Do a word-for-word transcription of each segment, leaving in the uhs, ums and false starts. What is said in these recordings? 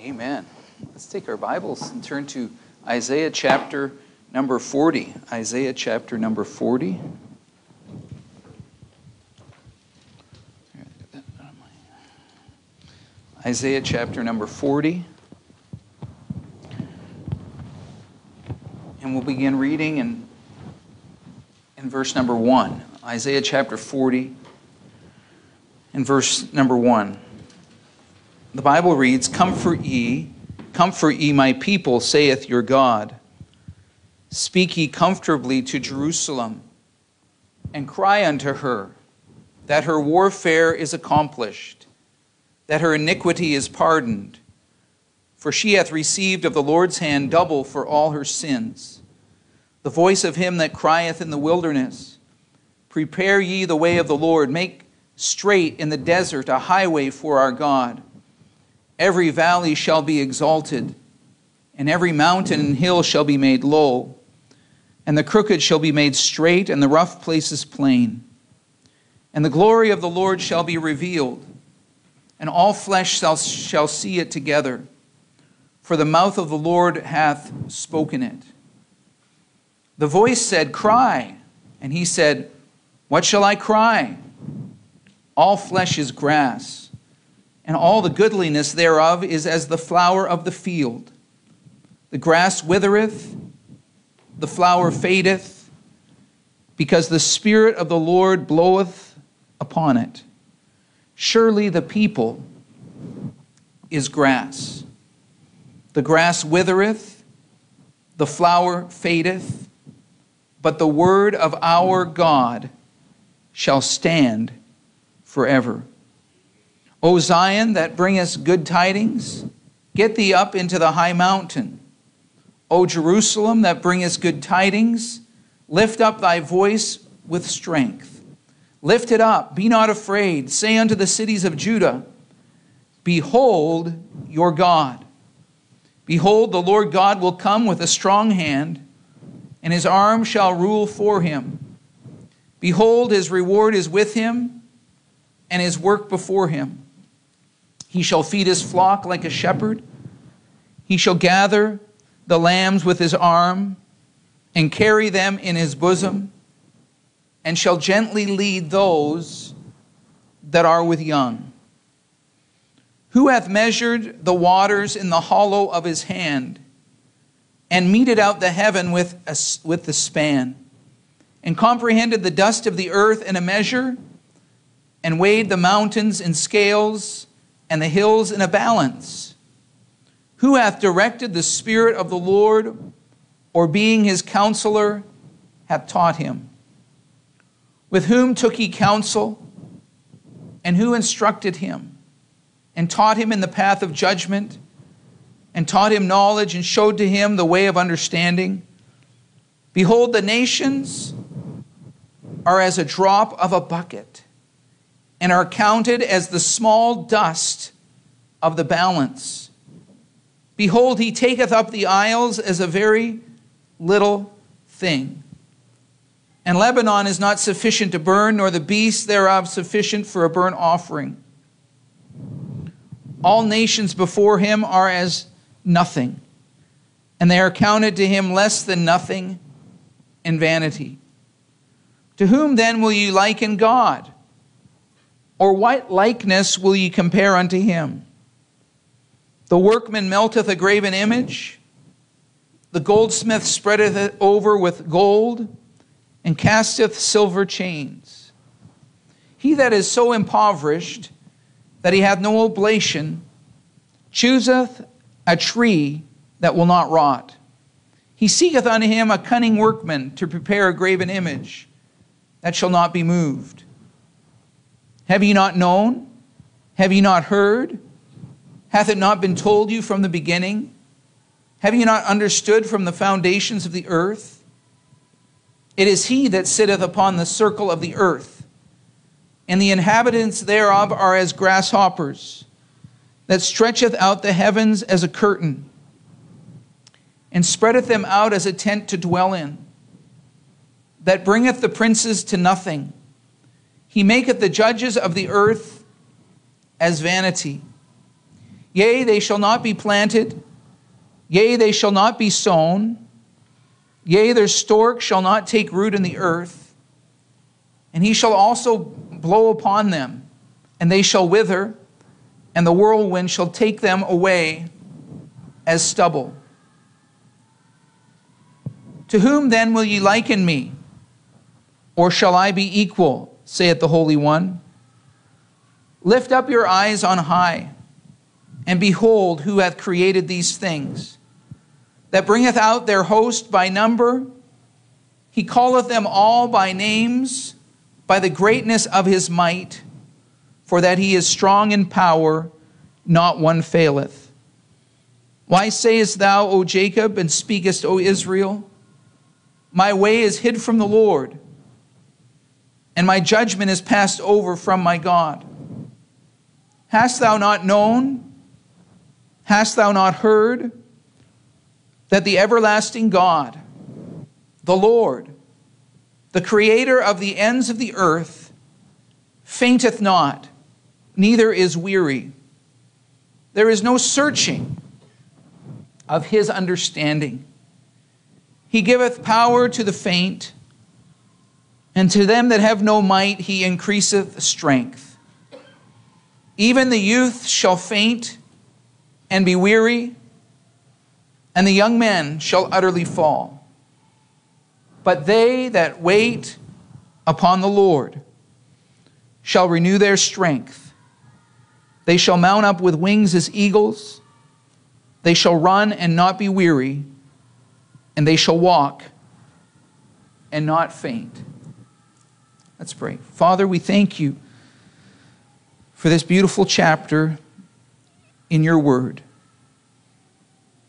Amen. Let's take our Bibles and turn to Isaiah chapter number forty. Isaiah chapter number forty. Isaiah chapter number forty. And we'll begin reading in, in verse number one. Isaiah chapter forty and verse number one. The Bible reads, "Comfort ye, comfort ye my people, saith your God. Speak ye comfortably to Jerusalem, and cry unto her, that her warfare is accomplished, that her iniquity is pardoned. For she hath received of the Lord's hand double for all her sins. The voice of him that crieth in the wilderness, Prepare ye the way of the Lord, make straight in the desert a highway for our God. Every valley shall be exalted, and every mountain and hill shall be made low, and the crooked shall be made straight, and the rough places plain. And the glory of the Lord shall be revealed, and all flesh shall, shall see it together, for the mouth of the Lord hath spoken it. The voice said, Cry, and he said, What shall I cry? All flesh is grass, and all the goodliness thereof is as the flower of the field. The grass withereth, the flower fadeth, because the Spirit of the Lord bloweth upon it. Surely the people is grass. The grass withereth, the flower fadeth, but the word of our God shall stand forever. O Zion, that bringest good tidings, get thee up into the high mountain. O Jerusalem, that bringest good tidings, lift up thy voice with strength. Lift it up, be not afraid. Say unto the cities of Judah, Behold your God. Behold, the Lord God will come with a strong hand, and his arm shall rule for him. Behold, his reward is with him, and his work before him. He shall feed his flock like a shepherd. He shall gather the lambs with his arm and carry them in his bosom, and shall gently lead those that are with young. Who hath measured the waters in the hollow of his hand, and meted out the heaven with, a, with the span, and comprehended the dust of the earth in a measure, and weighed the mountains in scales, and the hills in a balance? Who hath directed the Spirit of the Lord, or being his counselor, hath taught him? With whom took he counsel, and who instructed him, and taught him in the path of judgment, and taught him knowledge, and showed to him the way of understanding? Behold, the nations are as a drop of a bucket, and are counted as the small dust of the balance. Behold, he taketh up the isles as a very little thing. And Lebanon is not sufficient to burn, nor the beasts thereof sufficient for a burnt offering. All nations before him are as nothing, and they are counted to him less than nothing in vanity. To whom then will ye liken God? Or what likeness will ye compare unto him? The workman melteth a graven image, the goldsmith spreadeth it over with gold, and casteth silver chains. He that is so impoverished that he hath no oblation, chooseth a tree that will not rot. He seeketh unto him a cunning workman to prepare a graven image that shall not be moved. Have ye not known? Have ye not heard? Hath it not been told you from the beginning? Have ye not understood from the foundations of the earth? It is he that sitteth upon the circle of the earth, and the inhabitants thereof are as grasshoppers, that stretcheth out the heavens as a curtain, and spreadeth them out as a tent to dwell in, that bringeth the princes to nothing. He maketh the judges of the earth as vanity. Yea, they shall not be planted. Yea, they shall not be sown. Yea, their stork shall not take root in the earth. And he shall also blow upon them, and they shall wither, and the whirlwind shall take them away as stubble. To whom then will ye liken me? Or shall I be equal, saith the Holy One? Lift up your eyes on high, and behold who hath created these things, that bringeth out their host by number. He calleth them all by names, by the greatness of his might, for that he is strong in power, not one faileth. Why sayest thou, O Jacob, and speakest, O Israel? My way is hid from the Lord, and my judgment is passed over from my God. Hast thou not known? Hast thou not heard? That the everlasting God, the Lord, the creator of the ends of the earth, fainteth not, neither is weary. There is no searching of his understanding. He giveth power to the faint, and to them that have no might he increaseth strength. Even the youth shall faint and be weary, and the young men shall utterly fall. But they that wait upon the Lord shall renew their strength. They shall mount up with wings as eagles. They shall run and not be weary, and they shall walk and not faint. Let's pray. Father, we thank you for this beautiful chapter in your word.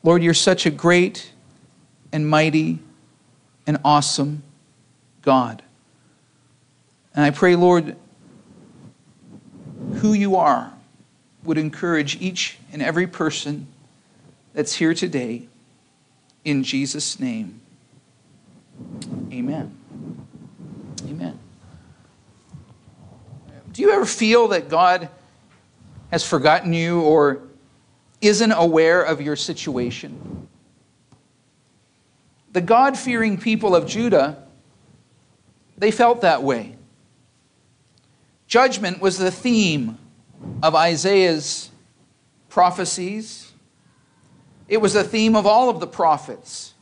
Lord, you're such a great and mighty and awesome God. And I pray, Lord, who you are would encourage each and every person that's here today. In Jesus' name, amen. Amen. Do you ever feel that God has forgotten you or isn't aware of your situation? The God-fearing people of Judah, they felt that way. Judgment was the theme of Isaiah's prophecies. It was the theme of all of the prophets.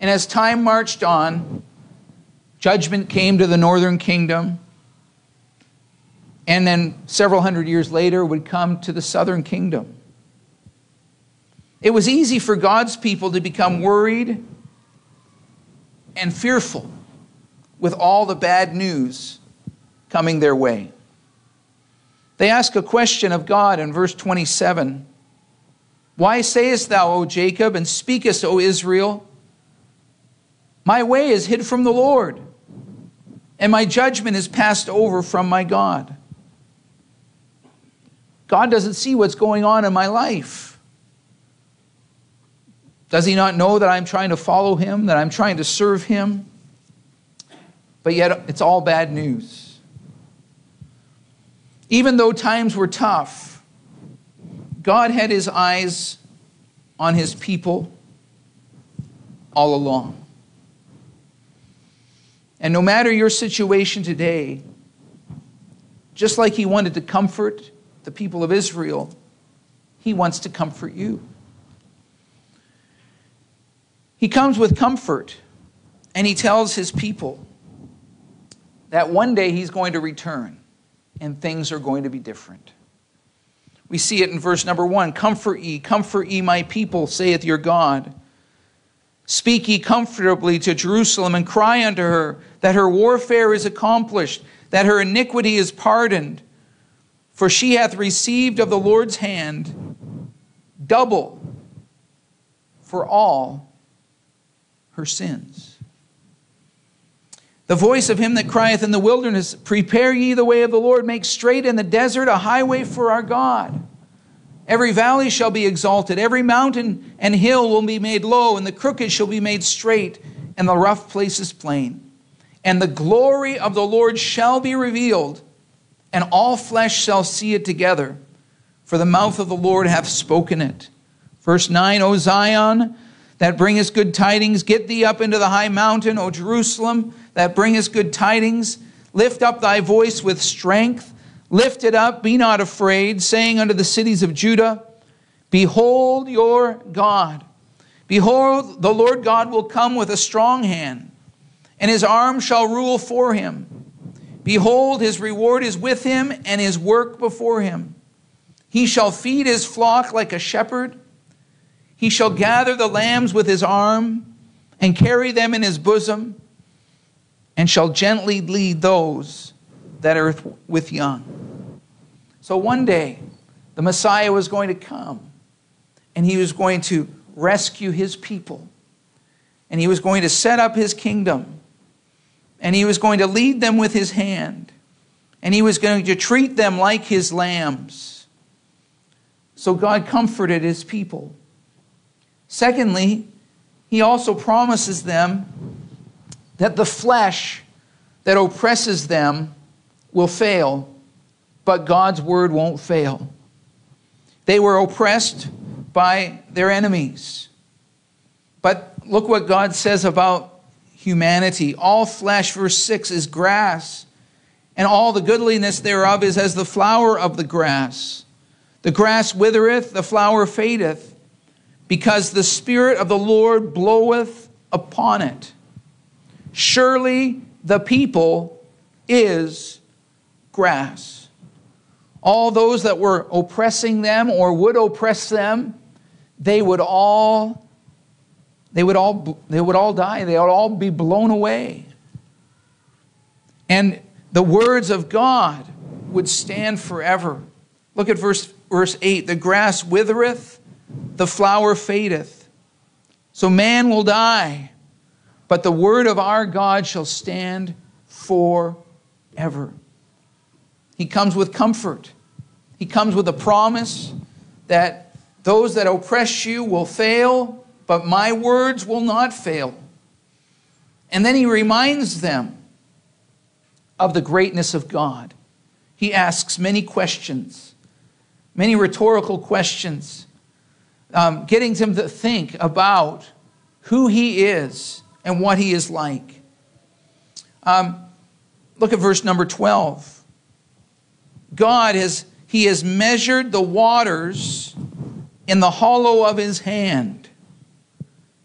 And as time marched on, judgment came to the northern kingdom, and then several hundred years later would come to the southern kingdom. It was easy for God's people to become worried and fearful with all the bad news coming their way. They ask a question of God in verse twenty-seven. Why sayest thou, O Jacob, and speakest, O Israel? My way is hid from the Lord, and my judgment is passed over from my God. God doesn't see what's going on in my life. Does he not know that I'm trying to follow him, that I'm trying to serve him? But yet it's all bad news. Even though times were tough, God had his eyes on his people all along. And no matter your situation today, just like he wanted to comfort the people of Israel, he wants to comfort you. He comes with comfort, and he tells his people that one day he's going to return, and things are going to be different. We see it in verse number one. Comfort ye, comfort ye my people, saith your God. Speak ye comfortably to Jerusalem, and cry unto her that her warfare is accomplished, that her iniquity is pardoned. For she hath received of the Lord's hand double for all her sins. The voice of him that crieth in the wilderness, prepare ye the way of the Lord, make straight in the desert a highway for our God. Every valley shall be exalted, every mountain and hill will be made low, and the crooked shall be made straight, and the rough places plain. And the glory of the Lord shall be revealed, and all flesh shall see it together, for the mouth of the Lord hath spoken it. Verse nine, O Zion, that bringest good tidings, get thee up into the high mountain. O Jerusalem, that bringest good tidings, lift up thy voice with strength. Lift it up, be not afraid, saying unto the cities of Judah, Behold your God. Behold, the Lord God will come with a strong hand, and his arm shall rule for him. Behold, his reward is with him, and his work before him. He shall feed his flock like a shepherd. He shall gather the lambs with his arm, and carry them in his bosom, and shall gently lead those that are with young. So one day, the Messiah was going to come, and he was going to rescue his people, and he was going to set up his kingdom, and he was going to lead them with his hand, and he was going to treat them like his lambs. So God comforted his people. Secondly, he also promises them that the flesh that oppresses them will fail, but God's word won't fail. They were oppressed by their enemies. But look what God says about humanity. All flesh, verse six, is grass, and all the goodliness thereof is as the flower of the grass. The grass withereth, the flower fadeth, because the Spirit of the Lord bloweth upon it. Surely the people is grass. All those that were oppressing them or would oppress them, they would all, they would all, they would all die. They would all be blown away. And the words of God would stand forever. Look at verse, verse eight. The grass withereth, the flower fadeth. So man will die, but the word of our God shall stand forever. He comes with comfort. He comes with a promise that those that oppress you will fail, but my words will not fail. And then he reminds them of the greatness of God. He asks many questions, many rhetorical questions, Um, getting them to think about who he is and what he is like. Um, look at verse number twelve. God has, he has measured the waters in the hollow of his hand.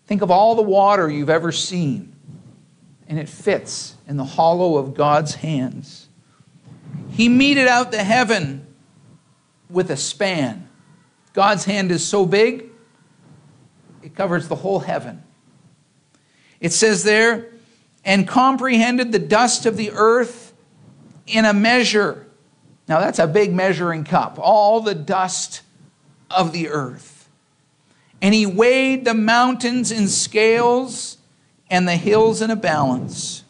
Think of all the water you've ever seen, and it fits in the hollow of God's hands. He meted out the heaven with a span. God's hand is so big, it covers the whole heaven. It says there, and comprehended the dust of the earth in a measure. Now that's a big measuring cup, all the dust of the earth. And he weighed the mountains in scales and the hills in a balance.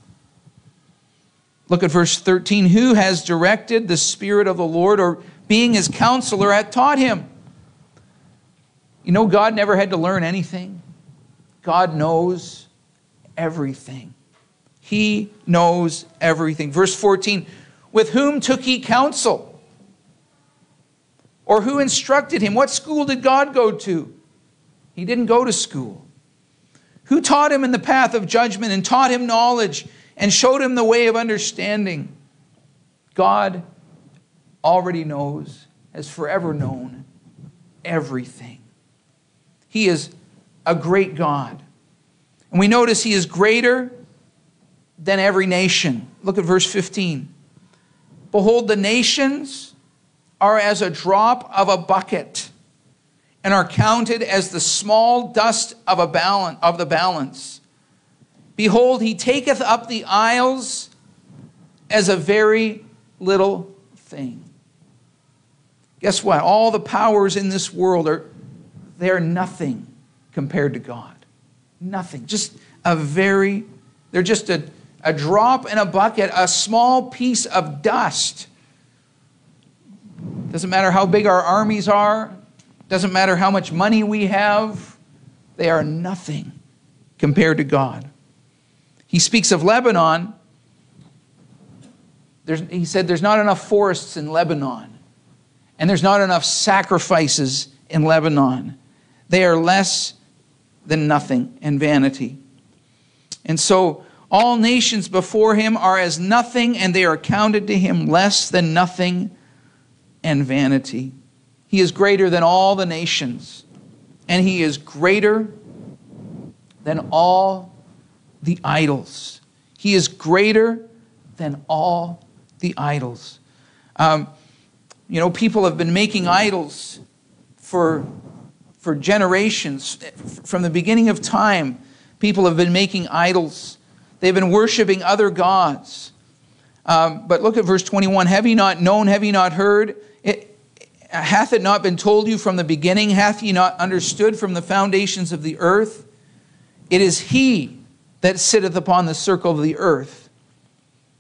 Look at verse thirteen. Who has directed the Spirit of the Lord, or being his counselor, hath taught him? You know, God never had to learn anything. God knows everything. He knows everything. Verse fourteen, with whom took he counsel? Or who instructed him? What school did God go to? He didn't go to school. Who taught him in the path of judgment and taught him knowledge and showed him the way of understanding? God already knows, has forever known everything. He is a great God. And we notice he is greater than every nation. Look at verse fifteen. Behold, the nations are as a drop of a bucket and are counted as the small dust of a balance, of the balance. Behold, he taketh up the isles as a very little thing. Guess what? All the powers in this world are They are nothing compared to God. Nothing. Just a very, they're just a, a drop in a bucket, a small piece of dust. Doesn't matter how big our armies are. Doesn't matter how much money we have. They are nothing compared to God. He speaks of Lebanon. There's, he said there's not enough forests in Lebanon. and there's not enough sacrifices in Lebanon. They are less than nothing and vanity. And so all nations before him are as nothing, and they are counted to him less than nothing and vanity. He is greater than all the nations, and he is greater than all the idols. He is greater than all the idols. Um, you know, people have been making idols for, for generations. From the beginning of time, people have been making idols. They've been worshiping other gods. Um, but look at verse twenty-one. Have ye not known? Have ye not heard? It, hath it not been told you from the beginning? Hath ye not understood from the foundations of the earth? It is he that sitteth upon the circle of the earth,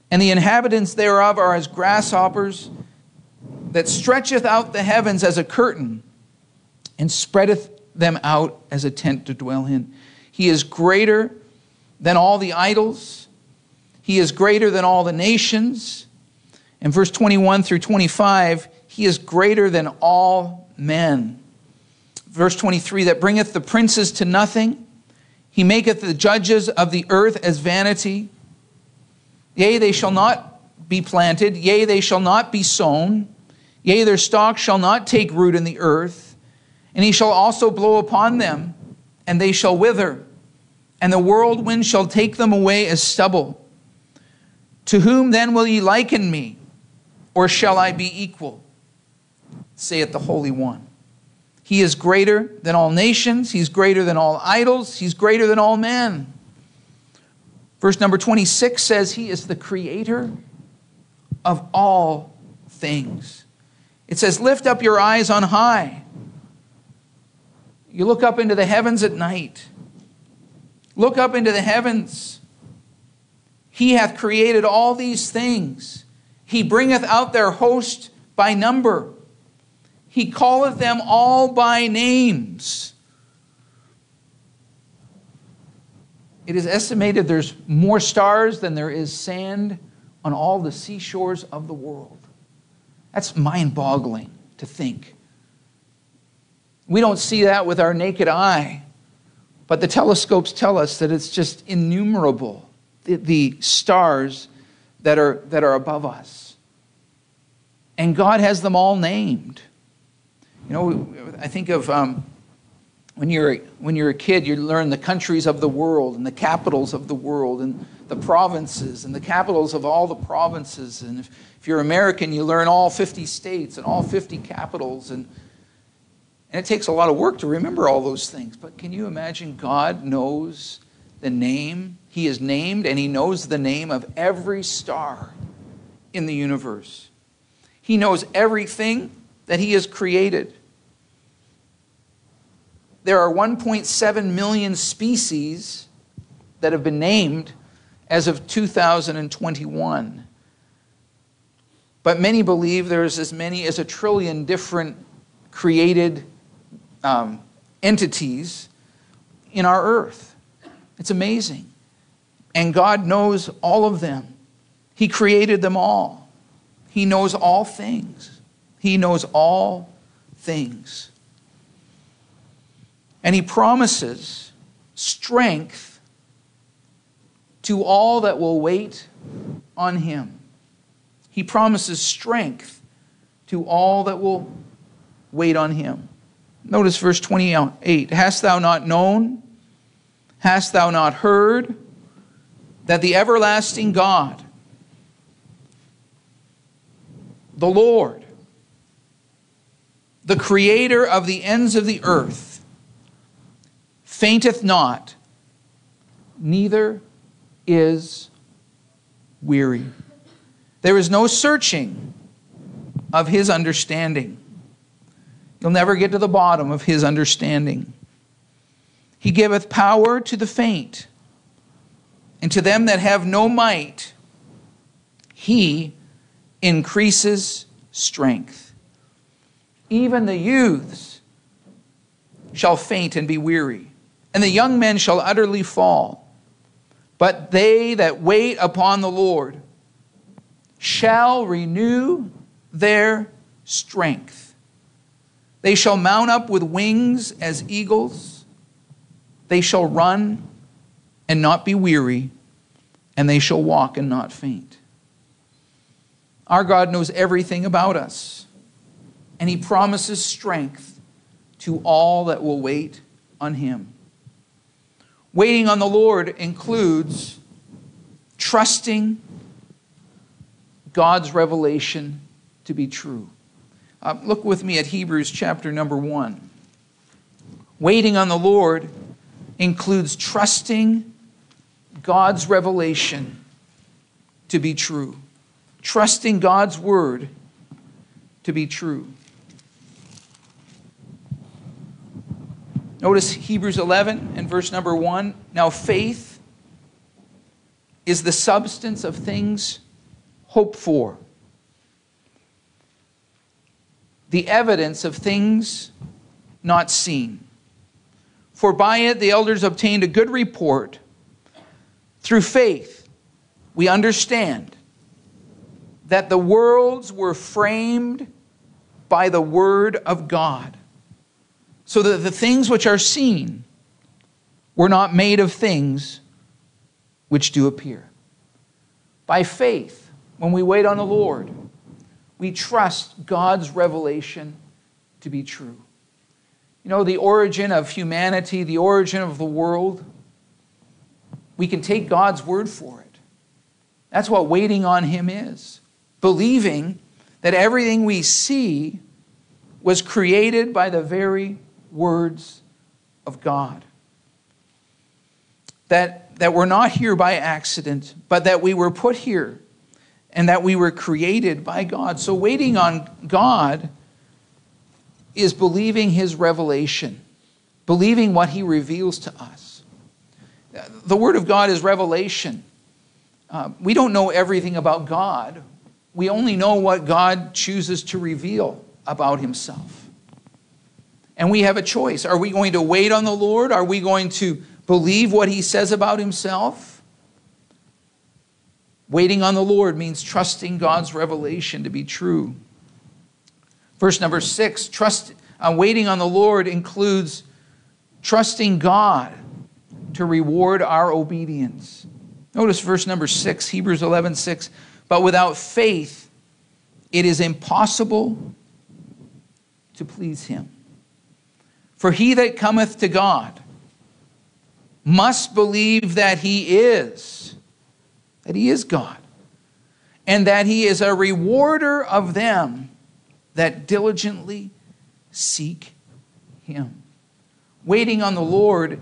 and the inhabitants thereof are as grasshoppers, that stretcheth out the heavens as a curtain, and spreadeth them out as a tent to dwell in. He is greater than all the idols. He is greater than all the nations. And verse twenty-one through twenty-five, he is greater than all men. Verse twenty-three, that bringeth the princes to nothing. He maketh the judges of the earth as vanity. Yea, they shall not be planted. Yea, they shall not be sown. Yea, their stalk shall not take root in the earth. And he shall also blow upon them, and they shall wither. And the whirlwind shall take them away as stubble. To whom then will ye liken me? Or shall I be equal? Saith the Holy One. He is greater than all nations. He's greater than all idols. He's greater than all men. Verse number twenty-six says he is the creator of all things. It says, lift up your eyes on high. You look up into the heavens at night. Look up into the heavens. He hath created all these things. He bringeth out their host by number. He calleth them all by names. It is estimated there's more stars than there is sand on all the seashores of the world. That's mind-boggling to think. We don't see that with our naked eye, but the telescopes tell us that it's just innumerable, the, the stars that are, that are above us. And God has them all named. You know, I think of um, when you're when you're a kid, you learn the countries of the world and the capitals of the world and the provinces and the capitals of all the provinces. And if, if you're American, you learn all fifty states and all fifty capitals. And, and it takes a lot of work to remember all those things. But can you imagine God knows the name? He is named, and he knows the name of every star in the universe. He knows everything that he has created. There are one point seven million species that have been named as of two thousand twenty-one. But many believe there's as many as a trillion different created um, entities in our earth. It's amazing. And God knows all of them. He created them all. He knows all things. He knows all things. And he promises strength to all that will wait on him. He promises strength to all that will wait on him. Notice verse twenty-eight. Hast thou not known? Hast thou not heard? That the everlasting God, the Lord, the creator of the ends of the earth, fainteth not, neither is weary. There is no searching of his understanding. You'll never get to the bottom of his understanding. He giveth power to the faint, and to them that have no might, he increases strength. Even the youths shall faint and be weary, and the young men shall utterly fall. But they that wait upon the Lord shall renew their strength. They shall mount up with wings as eagles. They shall run and not be weary, and they shall walk and not faint. Our God knows everything about us, and he promises strength to all that will wait on him. Waiting on the Lord includes trusting God's revelation to be true. Uh, look with me at Hebrews chapter number one. Waiting on the Lord includes trusting God's revelation to be true. Trusting God's word to be true. Notice Hebrews eleven and verse number one. Now faith is the substance of things hoped for, the evidence of things not seen. For by it the elders obtained a good report. Through faith we understand that the worlds were framed by the word of God, so that the things which are seen were not made of things which do appear. By faith, when we wait on the Lord, we trust God's revelation to be true. You know, the origin of humanity, the origin of the world, we can take God's word for it. That's what waiting on him is. Believing that everything we see was created by the very words of God. That, that we're not here by accident, but that we were put here, and that we were created by God. So waiting on God is believing his revelation, believing what he reveals to us. The word of God is revelation. Uh, we don't know everything about God. We only know what God chooses to reveal about himself. And we have a choice. Are we going to wait on the Lord? Are we going to believe what he says about himself? Waiting on the Lord means trusting God's revelation to be true. Verse number six, trust, uh, waiting on the Lord includes trusting God to reward our obedience. Notice verse number six, Hebrews eleven, six. But without faith, it is impossible to please him. For he that cometh to God must believe that he is that he is God, and that he is a rewarder of them that diligently seek him. Waiting on the Lord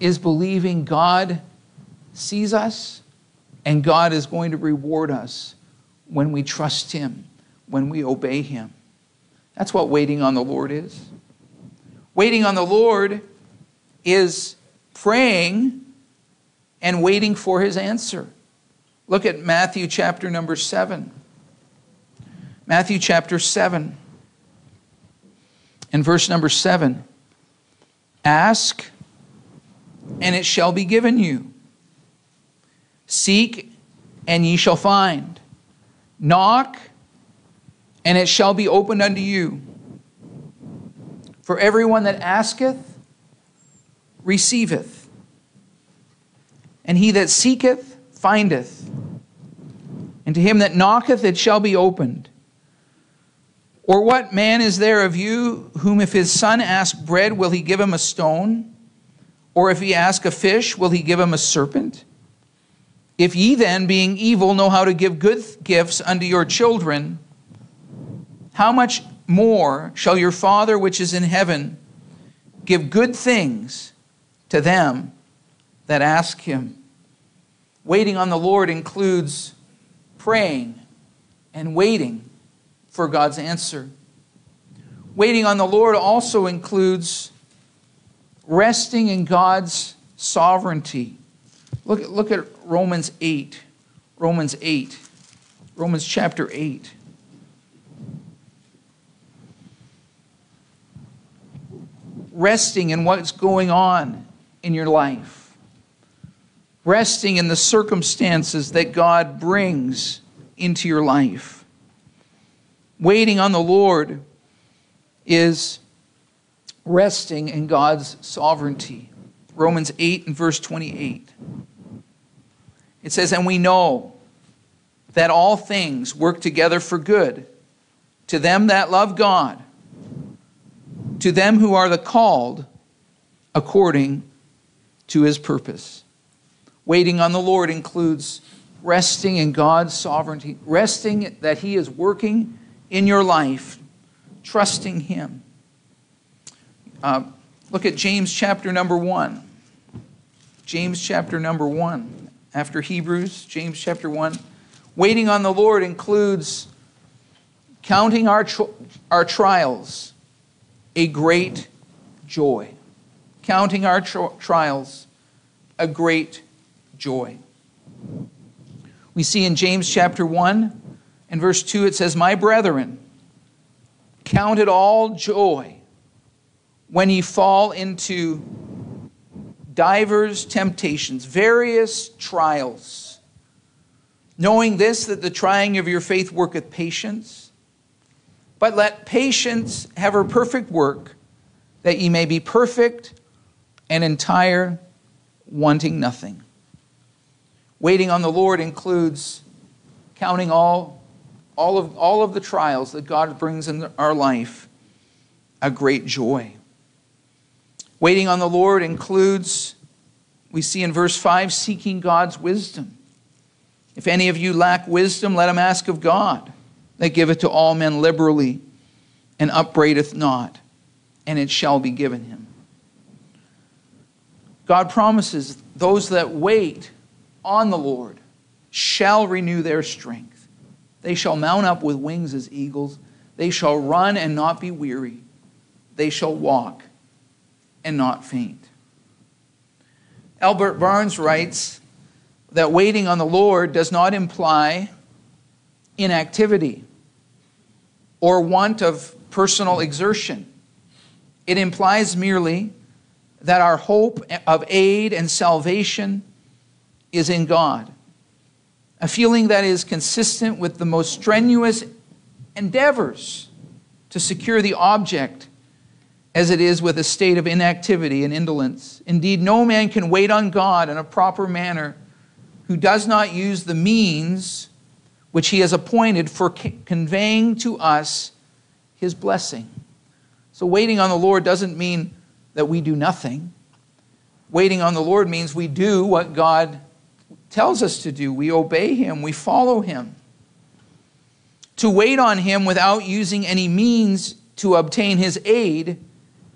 is believing God sees us, and God is going to reward us when we trust him, when we obey him. That's what waiting on the Lord is. Waiting on the Lord is praying and waiting for his answer. Look at Matthew chapter number seven. Matthew chapter seven and verse number seven. Ask, and it shall be given you. Seek, and ye shall find. Knock, and it shall be opened unto you. For everyone that asketh, receiveth. And he that seeketh, findeth. And to him that knocketh, it shall be opened. Or what man is there of you, whom if his son ask bread, will he give him a stone? Or if he ask a fish, will he give him a serpent? If ye then, being evil, know how to give good gifts unto your children, how much more shall your Father which is in heaven give good things to them that ask him? Waiting on the Lord includes praying and waiting for God's answer. Waiting on the Lord also includes resting in God's sovereignty. Look, look at Romans eight. Romans eight. Romans chapter eight. Resting in what's going on in your life. Resting in the circumstances that God brings into your life. Waiting on the Lord is resting in God's sovereignty. Romans eight and verse twenty-eight. It says, "And we know that all things work together for good to them that love God, to them who are the called according to his purpose." Waiting on the Lord includes resting in God's sovereignty, resting that he is working in your life, trusting him. Uh, look at James chapter number one. James chapter number one. After Hebrews, James chapter one. Waiting on the Lord includes counting our, tr- our trials a great joy. Counting our tr- trials a great joy. We see in James chapter one and verse two, it says, "My brethren, count it all joy when ye fall into divers temptations," various trials, "knowing this, that the trying of your faith worketh patience. But let patience have her perfect work, that ye may be perfect and entire, wanting nothing." Waiting on the Lord includes counting all, all of, all of the trials that God brings in our life a great joy. Waiting on the Lord includes, we see in verse five, seeking God's wisdom. "If any of you lack wisdom, let him ask of God, that giveth to all men liberally, and upbraideth not, and it shall be given him." God promises those that wait on the Lord shall renew their strength. "They shall mount up with wings as eagles. They shall run and not be weary. They shall walk and not faint." Albert Barnes writes that waiting on the Lord does not imply inactivity or want of personal exertion. It implies merely that our hope of aid and salvation is in God, a feeling that is consistent with the most strenuous endeavors to secure the object as it is with a state of inactivity and indolence. Indeed, no man can wait on God in a proper manner who does not use the means which he has appointed for conveying to us his blessing. So waiting on the Lord doesn't mean that we do nothing. Waiting on the Lord means we do what God tells us to do. We obey him. We follow him. To wait on him without using any means to obtain his aid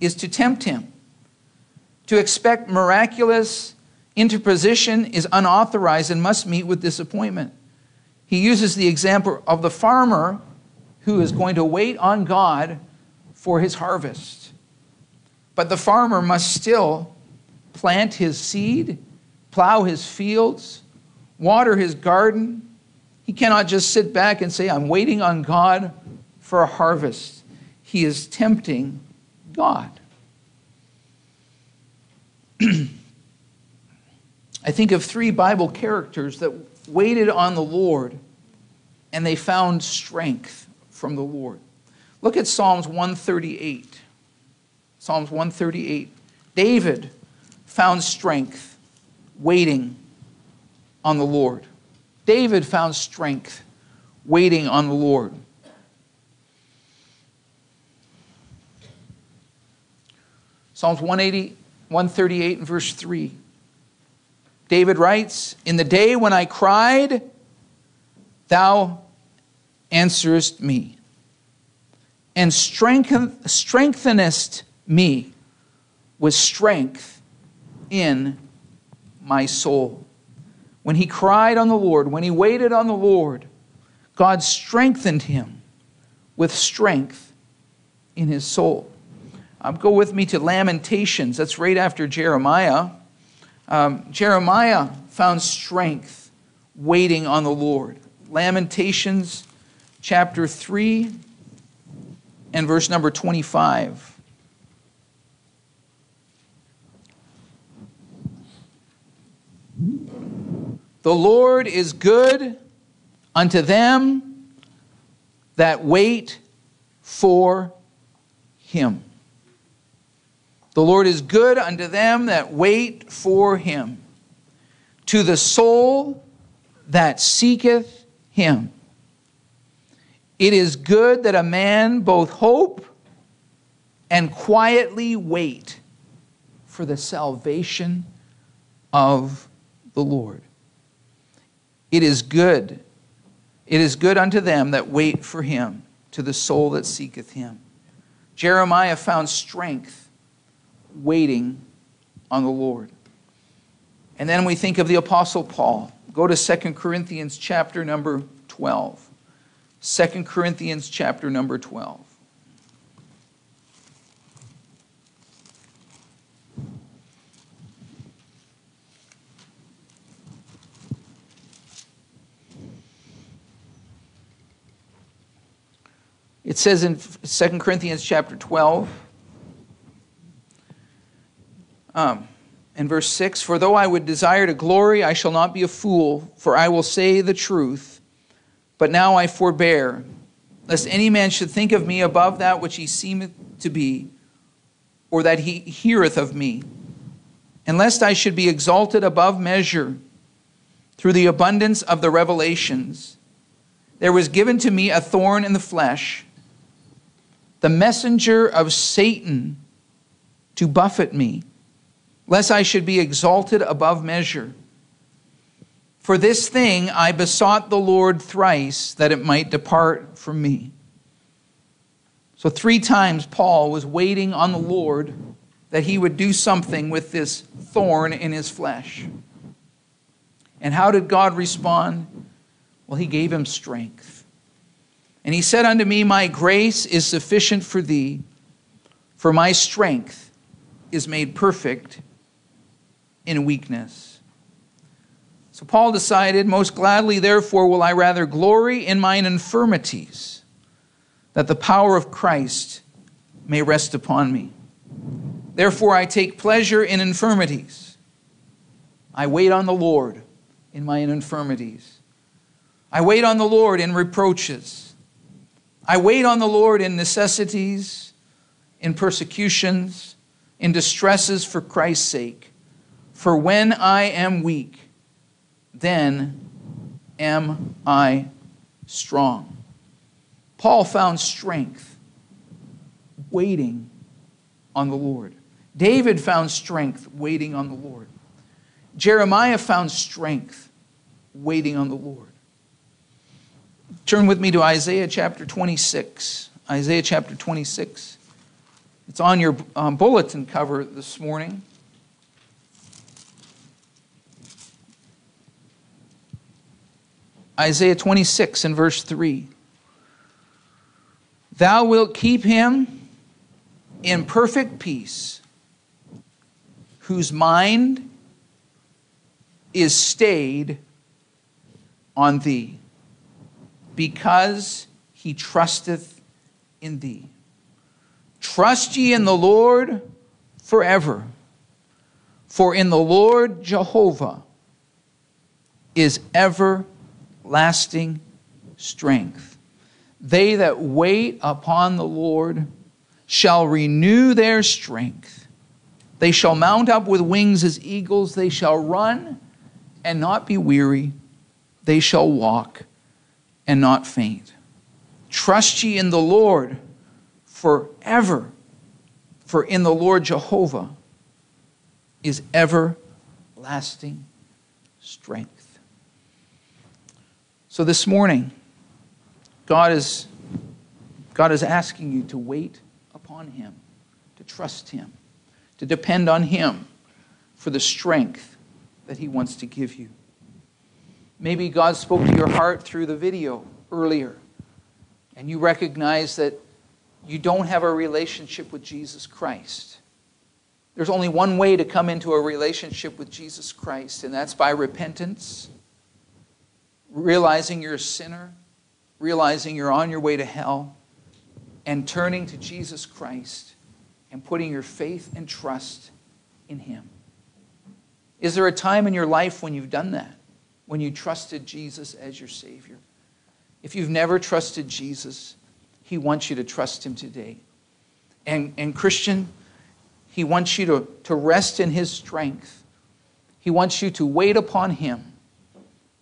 is to tempt him. To expect miraculous interposition is unauthorized and must meet with disappointment. He uses the example of the farmer who is going to wait on God for his harvest. But the farmer must still plant his seed, plow his fields, water his garden. He cannot just sit back and say, "I'm waiting on God for a harvest." He is tempting God. I think of three Bible characters that waited on the Lord and they found strength from the Lord. Look at Psalms one thirty-eight. Psalms one thirty-eight. David found strength waiting on the Lord. David found strength waiting on the Lord. Psalms one eighty, one thirty-eight and verse three. David writes, "In the day when I cried, thou answerest me, and strength, strengthenest me with strength in my soul." When he cried on the Lord, when he waited on the Lord, God strengthened him with strength in his soul. Um, go with me to Lamentations. That's right after Jeremiah. Um, Jeremiah found strength waiting on the Lord. Lamentations chapter three and verse number twenty-five. "The Lord is good unto them that wait for him. The Lord is good unto them that wait for him, to the soul that seeketh him. It is good that a man both hope and quietly wait for the salvation of the Lord. It is good. It is good unto them that wait for him, to the soul that seeketh him. Jeremiah found strength waiting on the Lord. And then we think of the Apostle Paul. Go to Second Corinthians chapter number twelve. Second Corinthians chapter number twelve. It says in Second Corinthians chapter twelve, um, and verse six, "For though I would desire to glory, I shall not be a fool, for I will say the truth. But now I forbear, lest any man should think of me above that which he seemeth to be, or that he heareth of me, and lest I should be exalted above measure through the abundance of the revelations. There was given to me a thorn in the flesh, the messenger of Satan to buffet me, lest I should be exalted above measure. For this thing I besought the Lord thrice, that it might depart from me." So three times Paul was waiting on the Lord that he would do something with this thorn in his flesh. And how did God respond? Well, he gave him strength. And he said unto me, "My grace is sufficient for thee, for my strength is made perfect in weakness." So Paul decided, "Most gladly, therefore, will I rather glory in mine infirmities, that the power of Christ may rest upon me. Therefore, I take pleasure in infirmities. I wait on the Lord in my infirmities. I wait on the Lord in reproaches. I wait on the Lord in necessities, in persecutions, in distresses for Christ's sake. For when I am weak, then am I strong." Paul found strength waiting on the Lord. David found strength waiting on the Lord. Jeremiah found strength waiting on the Lord. Turn with me to Isaiah chapter twenty-six. Isaiah chapter twenty-six. It's on your um, bulletin cover this morning. Isaiah twenty-six and verse three. "Thou wilt keep him in perfect peace, whose mind is stayed on thee, because he trusteth in thee. Trust ye in the Lord forever, for in the Lord Jehovah is everlasting strength. They that wait upon the Lord shall renew their strength. They shall mount up with wings as eagles. They shall run and not be weary. They shall walk and not faint. Trust ye in the Lord forever, for in the Lord Jehovah is everlasting strength." So this morning, God is, God is asking you to wait upon him, to trust him, to depend on him for the strength that he wants to give you. Maybe God spoke to your heart through the video earlier, and you recognize that you don't have a relationship with Jesus Christ. There's only one way to come into a relationship with Jesus Christ, and that's by repentance, realizing you're a sinner, realizing you're on your way to hell, and turning to Jesus Christ and putting your faith and trust in him. Is there a time in your life when you've done that? When you trusted Jesus as your Savior? If you've never trusted Jesus, he wants you to trust him today. And, and Christian, he wants you to, to rest in his strength. He wants you to wait upon him.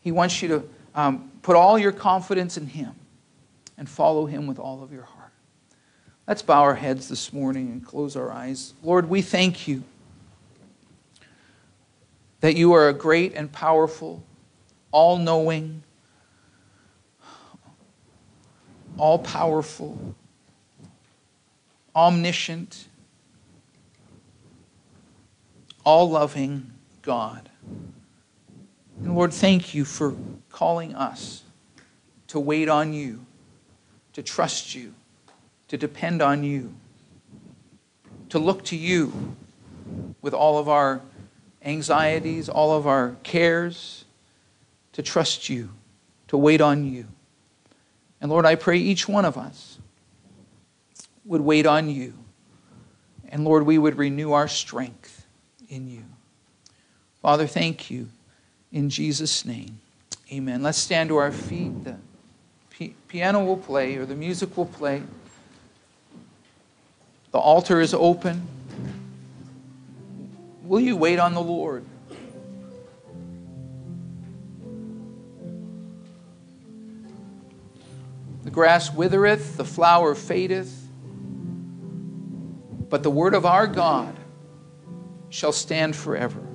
He wants you to um, put all your confidence in him and follow him with all of your heart. Let's bow our heads this morning and close our eyes. Lord, we thank you that you are a great and powerful, all-knowing, all-powerful, omniscient, all-loving God. And Lord, thank you for calling us to wait on you, to trust you, to depend on you, to look to you with all of our anxieties, all of our cares, to trust you, to wait on you. And Lord, I pray each one of us would wait on you. And Lord, we would renew our strength in you. Father, thank you. In Jesus' name, amen. Let's stand to our feet. The p- piano will play, or the music will play. The altar is open. Will you wait on the Lord? The grass withereth, the flower fadeth, but the word of our God shall stand forever.